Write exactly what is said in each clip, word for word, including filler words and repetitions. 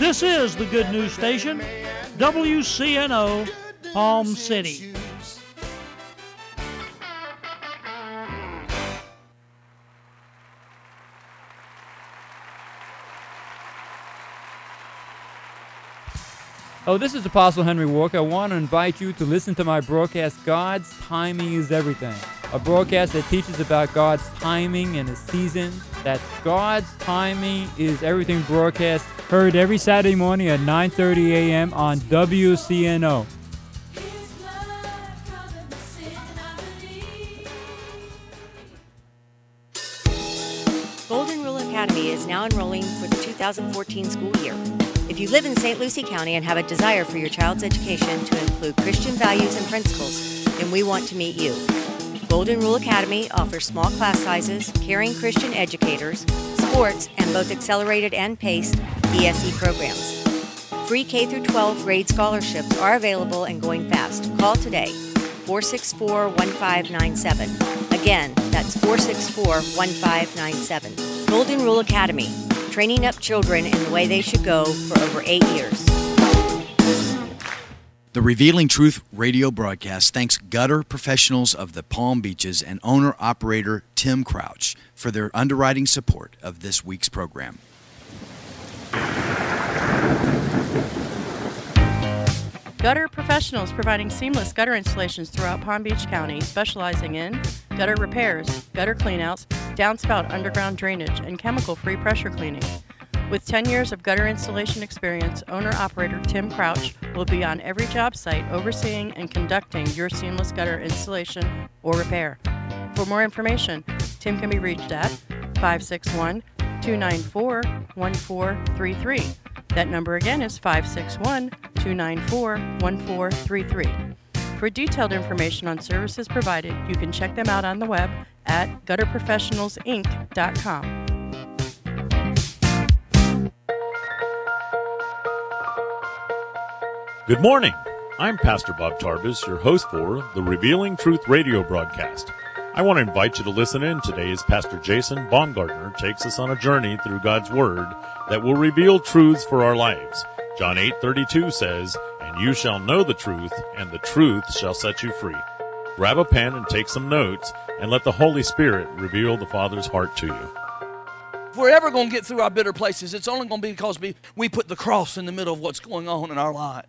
This is the Good News Station, W C N O, Palm City. Oh, this is Apostle Henry Walker. I want to invite you to listen to my broadcast, God's Timing is Everything, a broadcast that teaches about God's timing and His season. That's God's Timing is Everything broadcast, heard every Saturday morning at nine thirty a m on W C N O. Golden Rule Academy is now enrolling for the two thousand fourteen school year. If you live in Saint Lucie County and have a desire for your child's education to include Christian values and principles, then we want to meet you. Golden Rule Academy offers small class sizes, caring Christian educators, sports, and both accelerated and paced E S E programs. Free K through twelve grade scholarships are available and going fast. Call today, four six four, one five nine seven. Again, that's four six four, one five nine seven. Golden Rule Academy. Training up children in the way they should go for over eight years. The Revealing Truth radio broadcast thanks Gutter Professionals of the Palm Beaches and owner-operator Tim Crouch for their underwriting support of this week's program. Gutter Professionals, providing seamless gutter installations throughout Palm Beach County, specializing in gutter repairs, gutter cleanouts, downspout underground drainage, and chemical-free pressure cleaning. With ten years of gutter installation experience, owner-operator Tim Crouch will be on every job site overseeing and conducting your seamless gutter installation or repair. For more information, Tim can be reached at five six one, two nine four, one four three three. That number again is five six one, two nine four, one four three three. For detailed information on services provided, you can check them out on the web at gutter professionals inc dot com. Good morning. I'm Pastor Bob Tarvis, your host for the Revealing Truth radio broadcast. I want to invite you to listen in today as Pastor Jason Baumgartner takes us on a journey through God's Word that will reveal truths for our lives. John eight thirty-two says, "And you shall know the truth, and the truth shall set you free." Grab a pen and take some notes, and let the Holy Spirit reveal the Father's heart to you. If we're ever going to get through our bitter places, it's only going to be because we put the cross in the middle of what's going on in our lives.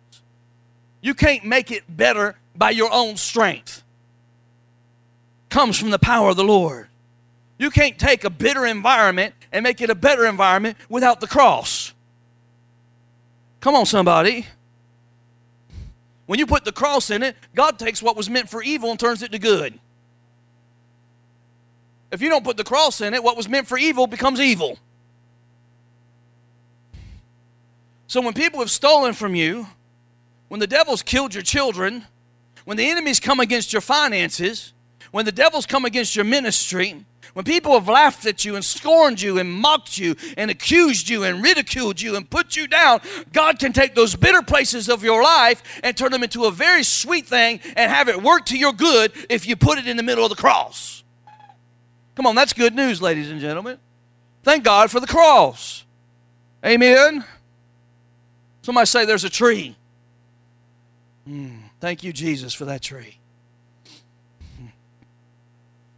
You can't make it better by your own strength. It comes from the power of the Lord. You can't take a bitter environment and make it a better environment without the cross. Come on, somebody. When you put the cross in it, God takes what was meant for evil and turns it to good. If you don't put the cross in it, what was meant for evil becomes evil. So when people have stolen from you, when the devil's killed your children, when the enemy's come against your finances, when the devil's come against your ministry, when people have laughed at you and scorned you and mocked you and accused you and ridiculed you and put you down, God can take those bitter places of your life and turn them into a very sweet thing and have it work to your good if you put it in the middle of the cross. Come on, that's good news, ladies and gentlemen. Thank God for the cross. Amen? Somebody say there's a tree. Mm, thank you, Jesus, for that tree.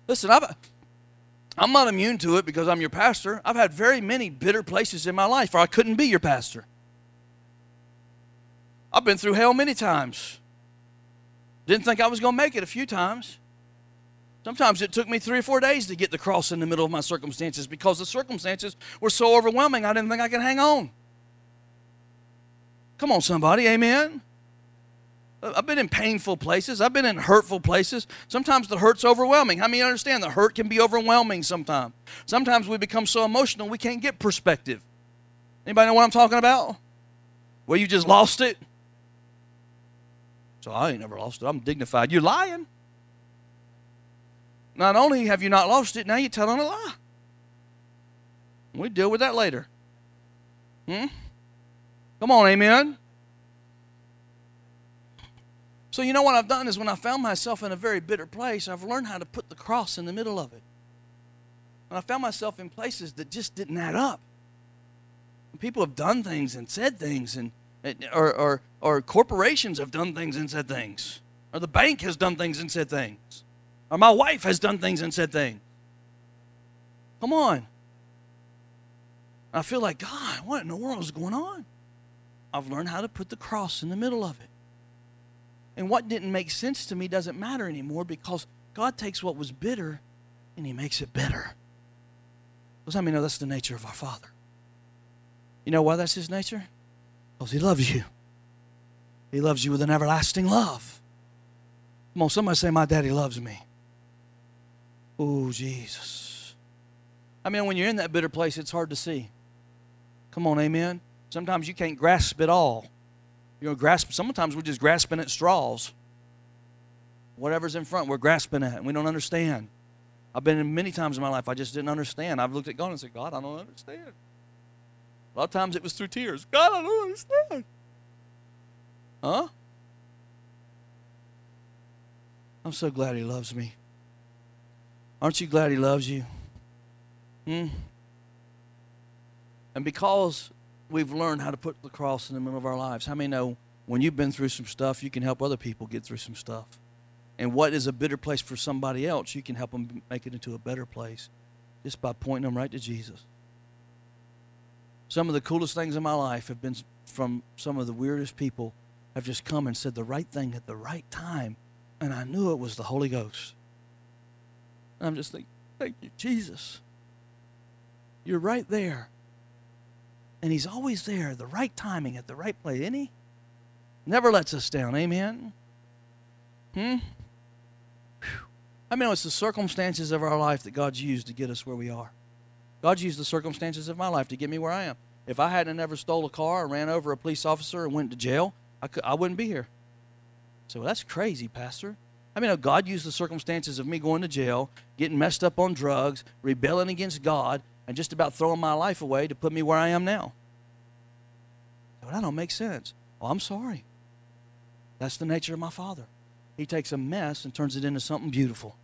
Listen, I've... I'm not immune to it because I'm your pastor. I've had very many bitter places in my life or I couldn't be your pastor. I've been through hell many times. Didn't think I was going to make it a few times. Sometimes it took me three or four days to get the cross in the middle of my circumstances because the circumstances were so overwhelming I didn't think I could hang on. Come on, somebody, amen? I've been in painful places. I've been in hurtful places. Sometimes the hurt's overwhelming. How many understand the hurt can be overwhelming sometimes? Sometimes we become so emotional we can't get perspective. Anybody know what I'm talking about? Well, you just lost it. So I ain't never lost it. I'm dignified. You're lying. Not only have you not lost it, now you're telling a lie. We deal with that later. Hmm? Come on, amen. So you know what I've done is when I found myself in a very bitter place, I've learned how to put the cross in the middle of it. And I found myself in places that just didn't add up. people have done things and said things, and or, or, or corporations have done things and said things, or the bank has done things and said things, or my wife has done things and said things. Come on. I feel like, God, what in the world is going on? I've learned how to put the cross in the middle of it. And what didn't make sense to me doesn't matter anymore, because God takes what was bitter and he makes it better. Because I mean, that's the nature of our Father. You know why that's his nature? Because he loves you. He loves you with an everlasting love. Come on, somebody say, my daddy loves me. Oh, Jesus. I mean, when you're in that bitter place, it's hard to see. Come on, amen. Sometimes you can't grasp it all. You know, grasp. Sometimes we're just grasping at straws. Whatever's in front, we're grasping at, and we don't understand. I've been in many times in my life, I just didn't understand. I've looked at God and said, God, I don't understand. A lot of times it was through tears. God, I don't understand. Huh? I'm so glad he loves me. Aren't you glad he loves you? Hmm? And because we've learned how to put the cross in the middle of our lives, how many know when you've been through some stuff, you can help other people get through some stuff? And what is a bitter place for somebody else, you can help them make it into a better place just by pointing them right to Jesus. Some of the coolest things in my life have been from some of the weirdest people have just come and said the right thing at the right time, and I knew it was the Holy Ghost. And I'm just thinking, thank you, Jesus. You're right there. And he's always there, the right timing at the right place, isn't he? Never lets us down, amen? Hmm? Whew. I mean, it's the circumstances of our life that God's used to get us where we are. God's used the circumstances of my life to get me where I am. If I hadn't ever stole a car or ran over a police officer and went to jail, I, could, I wouldn't be here. So well, that's crazy, Pastor. I mean, God used the circumstances of me going to jail, getting messed up on drugs, rebelling against God, and just about throwing my life away to put me where I am now. But that don't make sense. Oh, I'm sorry. That's the nature of my Father. He takes a mess and turns it into something beautiful.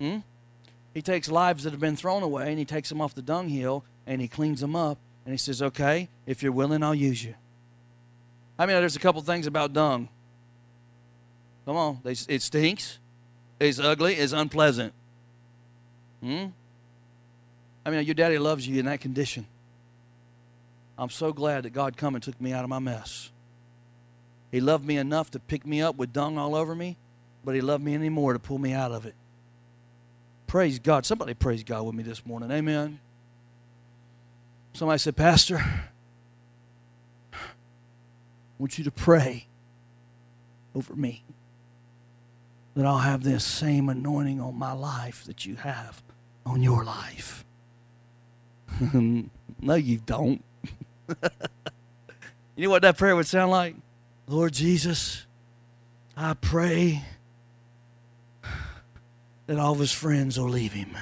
Hmm? He takes lives that have been thrown away, and he takes them off the dunghill, and he cleans them up, and he says, okay, if you're willing, I'll use you. I mean, there's a couple things about dung. Come on. They, it stinks. It's ugly. It's unpleasant. Hmm? I mean, your daddy loves you in that condition. I'm so glad that God come and took me out of my mess. He loved me enough to pick me up with dung all over me, but he loved me anymore to pull me out of it. Praise God. Somebody praise God with me this morning. Amen. Somebody said, Pastor, I want you to pray over me that I'll have this same anointing on my life that you have on your life. No, you don't. You know what that prayer would sound like? Lord Jesus, I pray that all of his friends will leave him,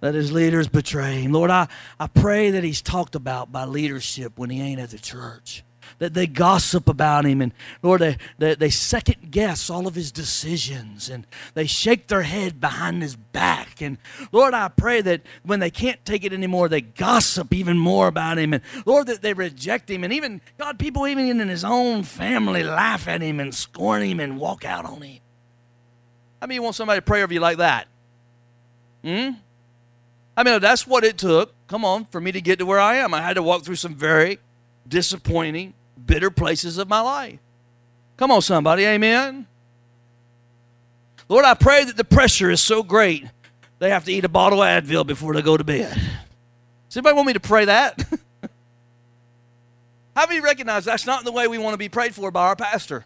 that his leaders betray him. Lord, I, I pray that he's talked about by leadership when he ain't at the church, that they gossip about him, and Lord, they, they, they second guess all of his decisions, and they shake their head behind his back. And Lord, I pray that when they can't take it anymore, they gossip even more about him, and Lord, that they reject him, and even, God, people even in his own family laugh at him and scorn him and walk out on him. I mean, you want somebody to pray over you like that? Hmm? I mean, that's what it took, come on, for me to get to where I am. I had to walk through some very disappointing, bitter places of my life. Come on, somebody, amen? Lord, I pray that the pressure is so great they have to eat a bottle of Advil before they go to bed. Does anybody want me to pray that? How many recognize that's not the way we want to be prayed for by our pastor?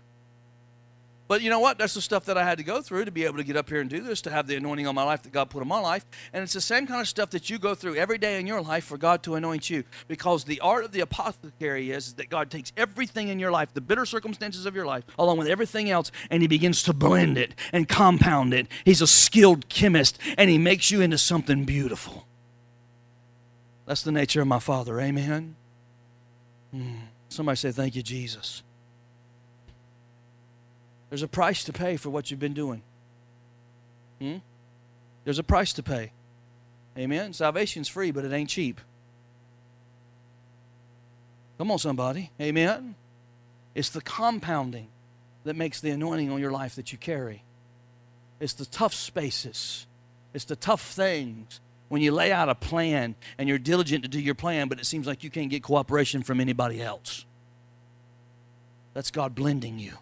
But you know what? That's the stuff that I had to go through to be able to get up here and do this, to have the anointing on my life that God put on my life. And it's the same kind of stuff that you go through every day in your life for God to anoint you. Because the art of the apothecary is that God takes everything in your life, the bitter circumstances of your life, along with everything else, and he begins to blend it and compound it. He's a skilled chemist, and he makes you into something beautiful. That's the nature of my Father, amen? Mm. Somebody say, thank you, Jesus. There's a price to pay for what you've been doing. Hmm? There's a price to pay. Amen? Salvation's free, but it ain't cheap. Come on, somebody. Amen. It's the compounding that makes the anointing on your life that you carry. It's the tough spaces. It's the tough things. When you lay out a plan and you're diligent to do your plan, but it seems like you can't get cooperation from anybody else. That's God blending you,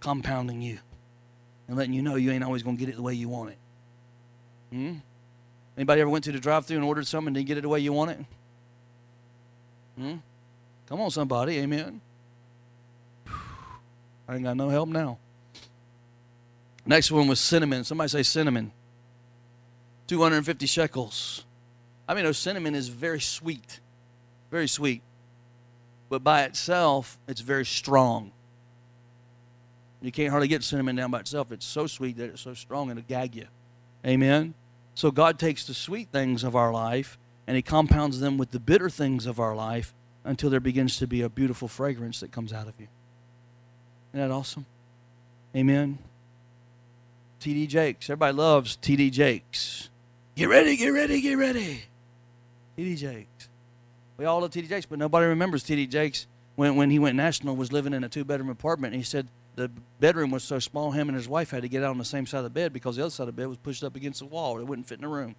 compounding you, and letting you know you ain't always going to get it the way you want it. Hmm? Anybody ever went to the drive-thru and ordered something and didn't get it the way you want it? Hmm? Come on, somebody. Amen. I ain't got no help now. Next one was cinnamon. Somebody say cinnamon. two hundred fifty shekels. I mean, oh, cinnamon is very sweet. Very sweet. But by itself, it's very strong. You can't hardly get cinnamon down by itself. It's so sweet that it's so strong it'll gag you. Amen? So God takes the sweet things of our life and He compounds them with the bitter things of our life until there begins to be a beautiful fragrance that comes out of you. Isn't that awesome? Amen? T D Jakes. Everybody loves T D Jakes. Get ready, get ready, get ready. T D Jakes. We all love T D Jakes, but nobody remembers T D Jakes when, when he went national, was living in a two-bedroom apartment, and he said the bedroom was so small, him and his wife had to get out on the same side of the bed because the other side of the bed was pushed up against the wall. It wouldn't fit in the room.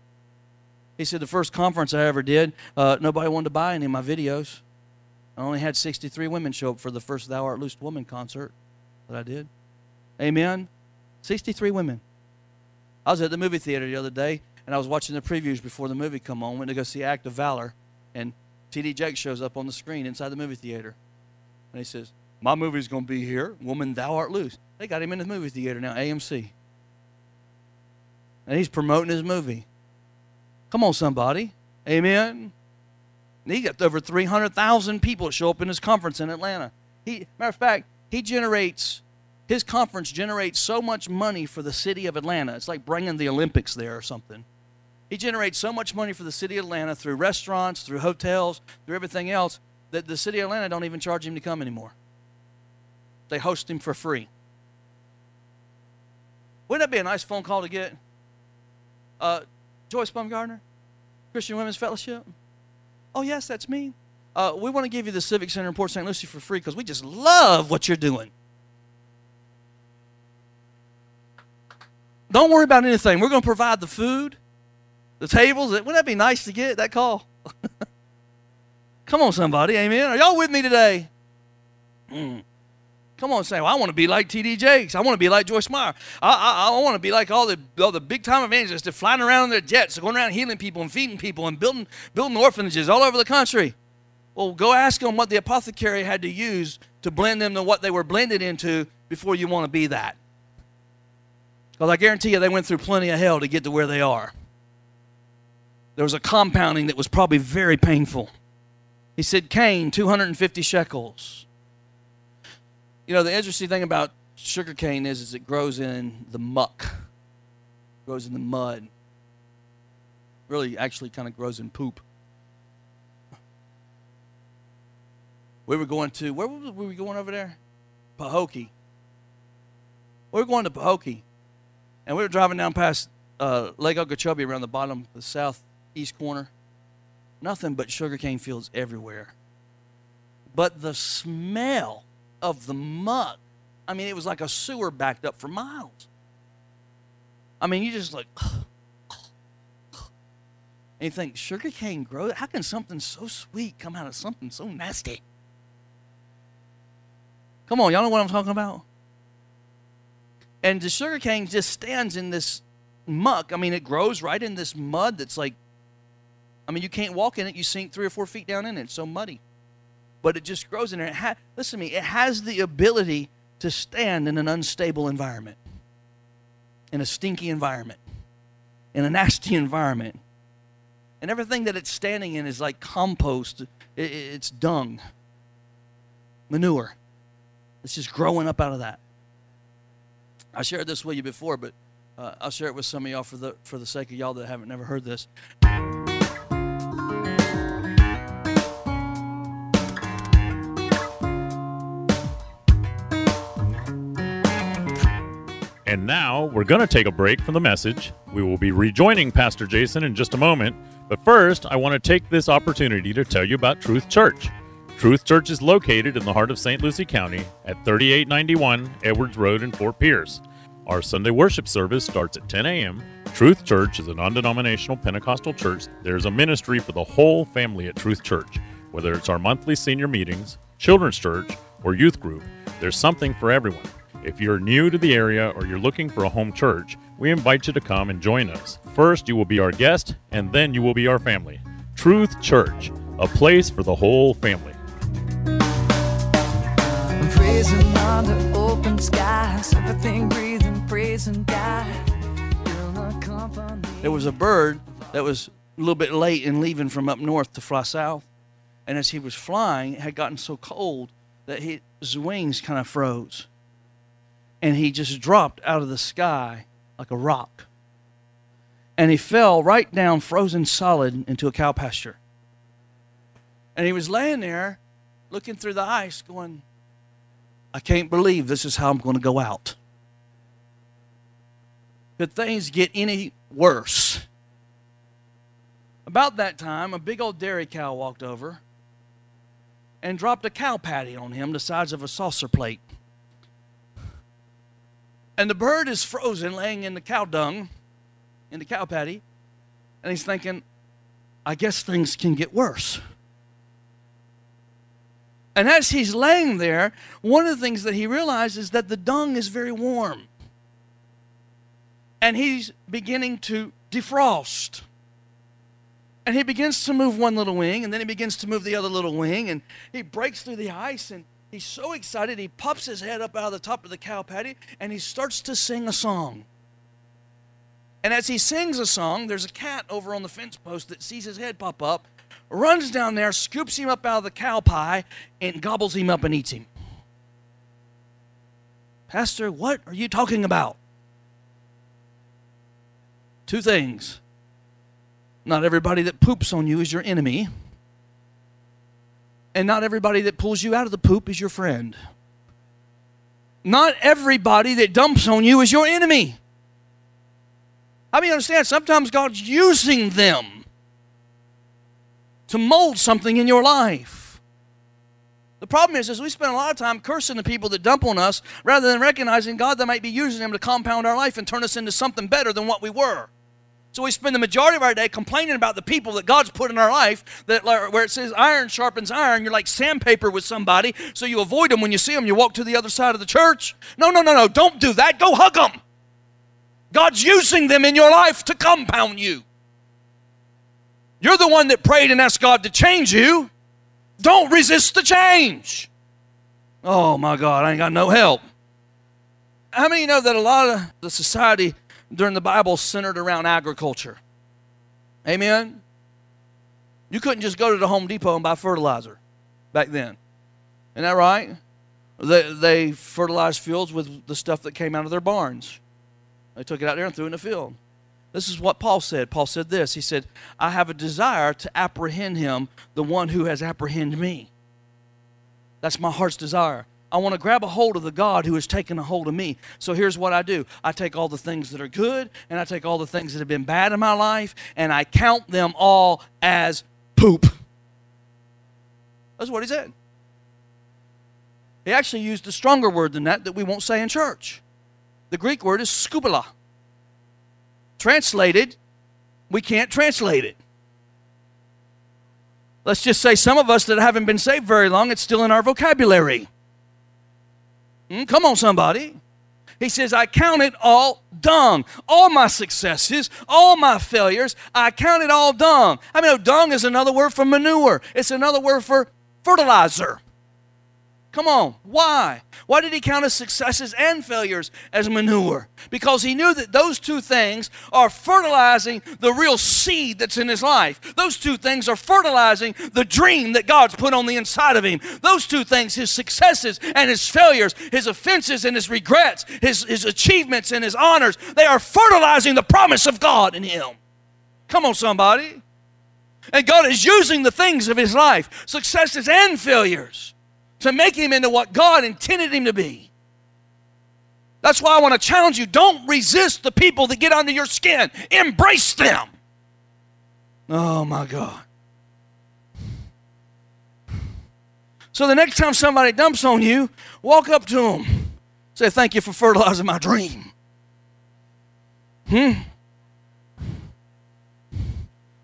He said, the first conference I ever did, uh, nobody wanted to buy any of my videos. I only had sixty-three women show up for the first Thou Art Loosed Woman concert that I did. Amen. sixty-three women. I was at the movie theater the other day, and I was watching the previews before the movie come on. Went to go see Act of Valor, and T D Jakes shows up on the screen inside the movie theater. And he says, my movie's going to be here, Woman, Thou Art Loosed. They got him in the movie theater now, A M C. And he's promoting his movie. Come on, somebody. Amen. And he got over three hundred thousand people show up in his conference in Atlanta. He, matter of fact, he generates... His conference generates so much money for the city of Atlanta. It's like bringing the Olympics there or something. He generates so much money for the city of Atlanta through restaurants, through hotels, through everything else, that the city of Atlanta don't even charge him to come anymore. They host him for free. Wouldn't that be a nice phone call to get? Uh, Joyce Baumgartner, Christian Women's Fellowship. Oh, yes, that's me. Uh, we want to give you the Civic Center in Port Saint Lucie for free because we just love what you're doing. Don't worry about anything. We're going to provide the food, the tables. Wouldn't that be nice to get that call? Come on, somebody. Amen. Are y'all with me today? Mm. Come on, say, well, I want to be like T D Jakes. I want to be like Joyce Meyer. I, I, I want to be like all the, all the big-time evangelists that are flying around in their jets, going around healing people and feeding people and building, building orphanages all over the country. Well, go ask them what the apothecary had to use to blend them to what they were blended into before you want to be that. Because I guarantee you they went through plenty of hell to get to where they are. There was a compounding that was probably very painful. He said, cane, two hundred fifty shekels. You know, the interesting thing about sugar cane is, is it grows in the muck. It grows in the mud. It really, actually kind of grows in poop. We were going to, where were we going over there? Pahokee. We were going to Pahokee. And we were driving down past uh, Lake Okeechobee around the bottom, the southeast corner. Nothing but sugarcane fields everywhere. But the smell of the muck, I mean, it was like a sewer backed up for miles. I mean, you just like, and you think, sugarcane grows? How can something so sweet come out of something so nasty? Come on, y'all know what I'm talking about? And the sugarcane just stands in this muck. I mean, it grows right in this mud that's like, I mean, you can't walk in it. You sink three or four feet down in it. It's so muddy. But it just grows in there. It ha- Listen to me. It has the ability to stand in an unstable environment, in a stinky environment, in a nasty environment. And everything that it's standing in is like compost. It's dung, manure. It's just growing up out of that. I shared this with you before, but uh, I'll share it with some of y'all for the for the sake of y'all that haven't never heard this. And now we're going to take a break from the message. We will be rejoining Pastor Jason in just a moment. But first, I want to take this opportunity to tell you about Truth Church. Truth Church is located in the heart of Saint Lucie County at thirty-eight ninety-one Edwards Road in Fort Pierce. Our Sunday worship service starts at ten a.m. Truth Church is a non-denominational Pentecostal church. There's a ministry for the whole family at Truth Church. Whether it's our monthly senior meetings, children's church, or youth group, there's something for everyone. If you're new to the area or you're looking for a home church, we invite you to come and join us. First, you will be our guest, and then you will be our family. Truth Church, a place for the whole family. Praising under open skies, everything breathing, praising God. There was a bird that was a little bit late in leaving from up north to fly south, and as he was flying, it had gotten so cold that his wings kind of froze, and he just dropped out of the sky like a rock, and he fell right down frozen solid into a cow pasture. And he was laying there looking through the ice going, I can't believe this is how I'm going to go out. Could things get any worse? About that time, a big old dairy cow walked over and dropped a cow patty on him the size of a saucer plate. And the bird is frozen laying in the cow dung, in the cow patty, and he's thinking, I guess things can get worse. And as he's laying there, one of the things that he realizes is that the dung is very warm. And he's beginning to defrost. And he begins to move one little wing, and then he begins to move the other little wing, and he breaks through the ice, and he's so excited, he pops his head up out of the top of the cow patty, and he starts to sing a song. And as he sings a song, there's a cat over on the fence post that sees his head pop up, runs down there, scoops him up out of the cow pie, and gobbles him up and eats him. Pastor, what are you talking about? Two things. Not everybody that poops on you is your enemy. And not everybody that pulls you out of the poop is your friend. Not everybody that dumps on you is your enemy. I mean, understand, sometimes God's using them to mold something in your life. The problem is, is we spend a lot of time cursing the people that dump on us rather than recognizing God that might be using them to compound our life and turn us into something better than what we were. So we spend the majority of our day complaining about the people that God's put in our life, that where it says iron sharpens iron, you're like sandpaper with somebody, so you avoid them when you see them, you walk to the other side of the church. No, no, no, no, don't do that. Go hug them. God's using them in your life to compound you. You're the one that prayed and asked God to change you. Don't resist the change. Oh, my God, I ain't got no help. How many of you know that a lot of the society during the Bible centered around agriculture? Amen? You couldn't just go to the Home Depot and buy fertilizer back then. Isn't that right? They, they fertilized fields with the stuff that came out of their barns. They took it out there and threw it in the field. This is what Paul said. Paul said this. He said, I have a desire to apprehend him, the one who has apprehended me. That's my heart's desire. I want to grab a hold of the God who has taken a hold of me. So here's what I do. I take all the things that are good, and I take all the things that have been bad in my life, and I count them all as poop. That's what he said. He actually used a stronger word than that that we won't say in church. The Greek word is skubala. Translated, we can't translate it. Let's just say some of us that haven't been saved very long, it's still in our vocabulary. Mm, come on, somebody. He says, I count it all dung. All my successes, all my failures, I count it all dung. I mean, no, dung is another word for manure. It's another word for fertilizer. Come on, why? Why did he count his successes and failures as manure? Because he knew that those two things are fertilizing the real seed that's in his life. Those two things are fertilizing the dream that God's put on the inside of him. Those two things, his successes and his failures, his offenses and his regrets, his, his achievements and his honors, they are fertilizing the promise of God in him. Come on, somebody. And God is using the things of his life, successes and failures, to make him into what God intended him to be. That's why I want to challenge you. Don't resist the people that get under your skin. Embrace them. Oh, my God. So the next time somebody dumps on you, walk up to them. Say, thank you for fertilizing my dream. Hmm?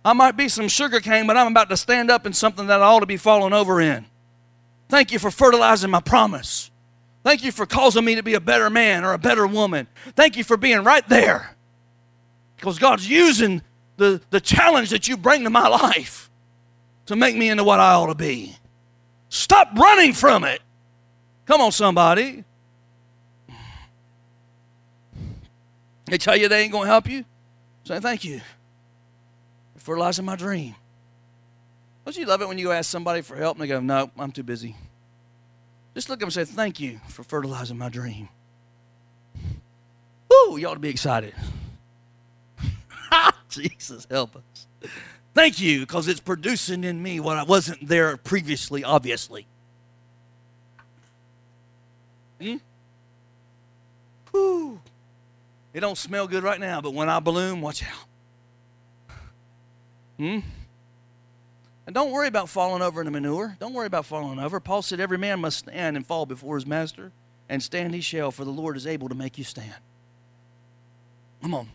I might be some sugar cane, but I'm about to stand up in something that I ought to be falling over in. Thank you for fertilizing my promise. Thank you for causing me to be a better man or a better woman. Thank you for being right there. Because God's using the, the challenge that you bring to my life to make me into what I ought to be. Stop running from it. Come on, somebody. They tell you they ain't going to help you? Say, thank you for fertilizing my dream. Don't you love it when you go ask somebody for help and they go, no, I'm too busy. Just look at them and say, thank you for fertilizing my dream. Woo, you ought to be excited. Jesus, help us. Thank you, because it's producing in me what I wasn't there previously, obviously. Hmm? Whew. It don't smell good right now, but when I bloom, watch out. Hmm? And don't worry about falling over in the manure. Don't worry about falling over. Paul said every man must stand and fall before his master, and stand he shall, for the Lord is able to make you stand. Come on.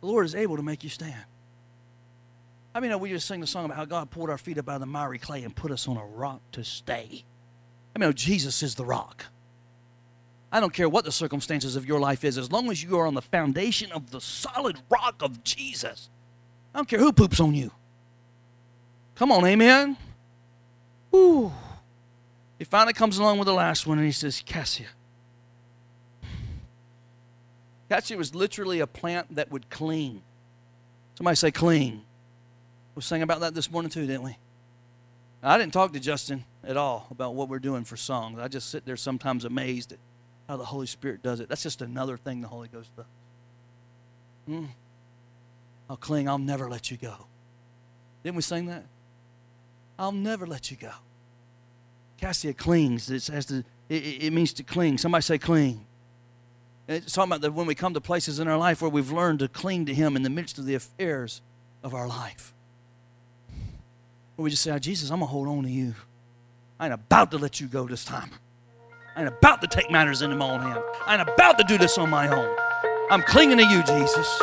The Lord is able to make you stand. I mean, we just sing the song about how God pulled our feet up out of the miry clay and put us on a rock to stay. I mean, Jesus is the rock. I don't care what the circumstances of your life is, as long as you are on the foundation of the solid rock of Jesus. I don't care who poops on you. Come on, amen? Whew. He finally comes along with the last one, and he says, Cassia. Cassia was literally a plant that would cling. Somebody say cling. We sang about that this morning too, didn't we? I didn't talk to Justin at all about what we're doing for songs. I just sit there sometimes amazed at how the Holy Spirit does it. That's just another thing the Holy Ghost does. Mm. I'll cling. I'll never let you go. Didn't we sing that? I'll never let you go. Cassia clings. It, has to, it, it means to cling. Somebody say cling. It's talking about that when we come to places in our life where we've learned to cling to him in the midst of the affairs of our life. Where we just say, oh, Jesus, I'm going to hold on to you. I ain't about to let you go this time. I ain't about to take matters into my own hand. I ain't about to do this on my own. I'm clinging to you, Jesus.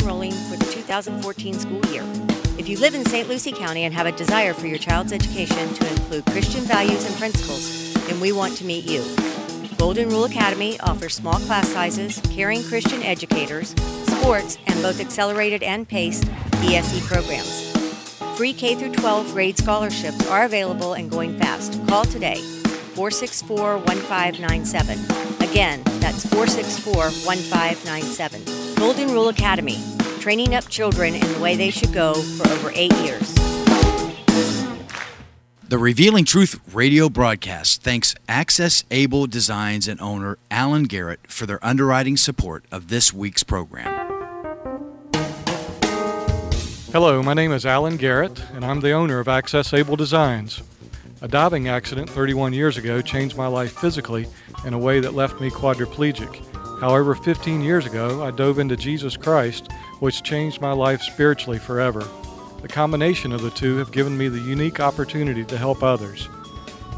Enrolling for the two thousand fourteen school year. If you live in Saint Lucie County and have a desire for your child's education to include Christian values and principles, then we want to meet you. Golden Rule Academy offers small class sizes, caring Christian educators, sports, and both accelerated and paced E S E programs. Free K through twelve grade scholarships are available and going fast. Call today, four six four, one five nine seven. Again, that's four six four, one five nine seven. Golden Rule Academy, training up children in the way they should go for over eight years. The Revealing Truth radio broadcast thanks Access Able Designs and owner Alan Garrett for their underwriting support of this week's program. Hello, my name is Alan Garrett, and I'm the owner of Access Able Designs. A diving accident thirty-one years ago changed my life physically in a way that left me quadriplegic. However, fifteen years ago, I dove into Jesus Christ, which changed my life spiritually forever. The combination of the two have given me the unique opportunity to help others.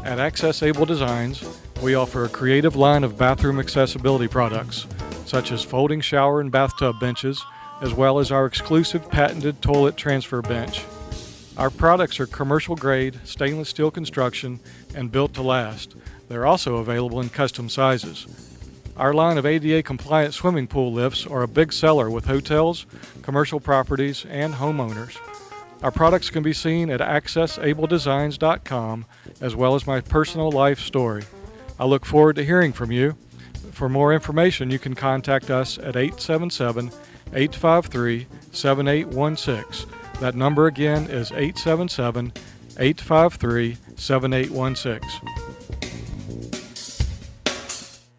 At Access Able Designs, we offer a creative line of bathroom accessibility products, such as folding shower and bathtub benches, as well as our exclusive patented toilet transfer bench. Our products are commercial grade, stainless steel construction, and built to last. They're also available in custom sizes. Our line of A D A compliant swimming pool lifts are a big seller with hotels, commercial properties, and homeowners. Our products can be seen at access able designs dot com, as well as my personal life story. I look forward to hearing from you. For more information, you can contact us at eight seven seven, eight five three, seven eight one six. That number again is eight seven seven, eight five three, seven eight one six.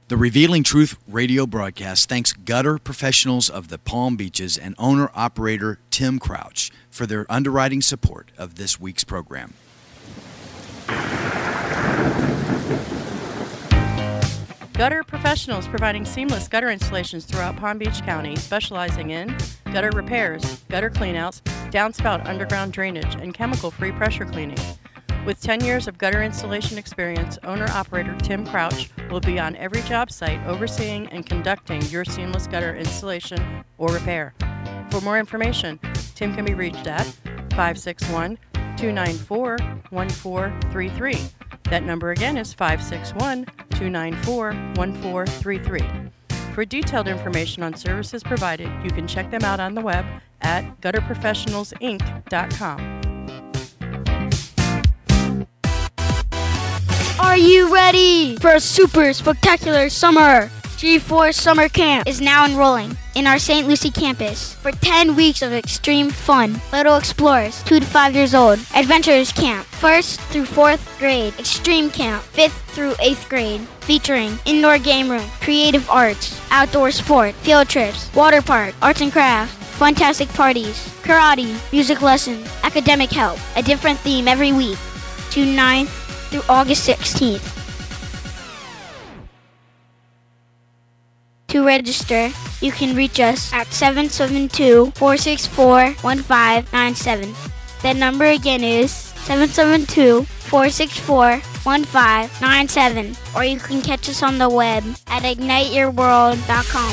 The Revealing Truth radio broadcast thanks Gutter Professionals of the Palm Beaches and owner-operator Tim Crouch for their underwriting support of this week's program. Gutter Professionals, providing seamless gutter installations throughout Palm Beach County, specializing in gutter repairs, gutter cleanouts, downspout underground drainage, and chemical-free pressure cleaning. With ten years of gutter installation experience, owner-operator Tim Crouch will be on every job site overseeing and conducting your seamless gutter installation or repair. For more information, Tim can be reached at five six one, two nine four, one four three three. That number again is five six one, two nine four, one four three three. For detailed information on services provided, you can check them out on the web at gutter professionals inc dot com. Are you ready for a super spectacular summer? G four Summer Camp is now enrolling in our Saint Lucie campus for ten weeks of extreme fun. Little explorers, two to five years old. Adventurers Camp, first through fourth grade. Extreme Camp, fifth through eighth grade. Featuring indoor game room, creative arts, outdoor sport, field trips, water park, arts and crafts, fantastic parties, karate, music lessons, academic help. A different theme every week, June ninth through August sixteenth. To register, you can reach us at seven seven two, four six four, one five nine seven. That number again is seven seven two, four six four, one five nine seven. Or you can catch us on the web at ignite your world dot com.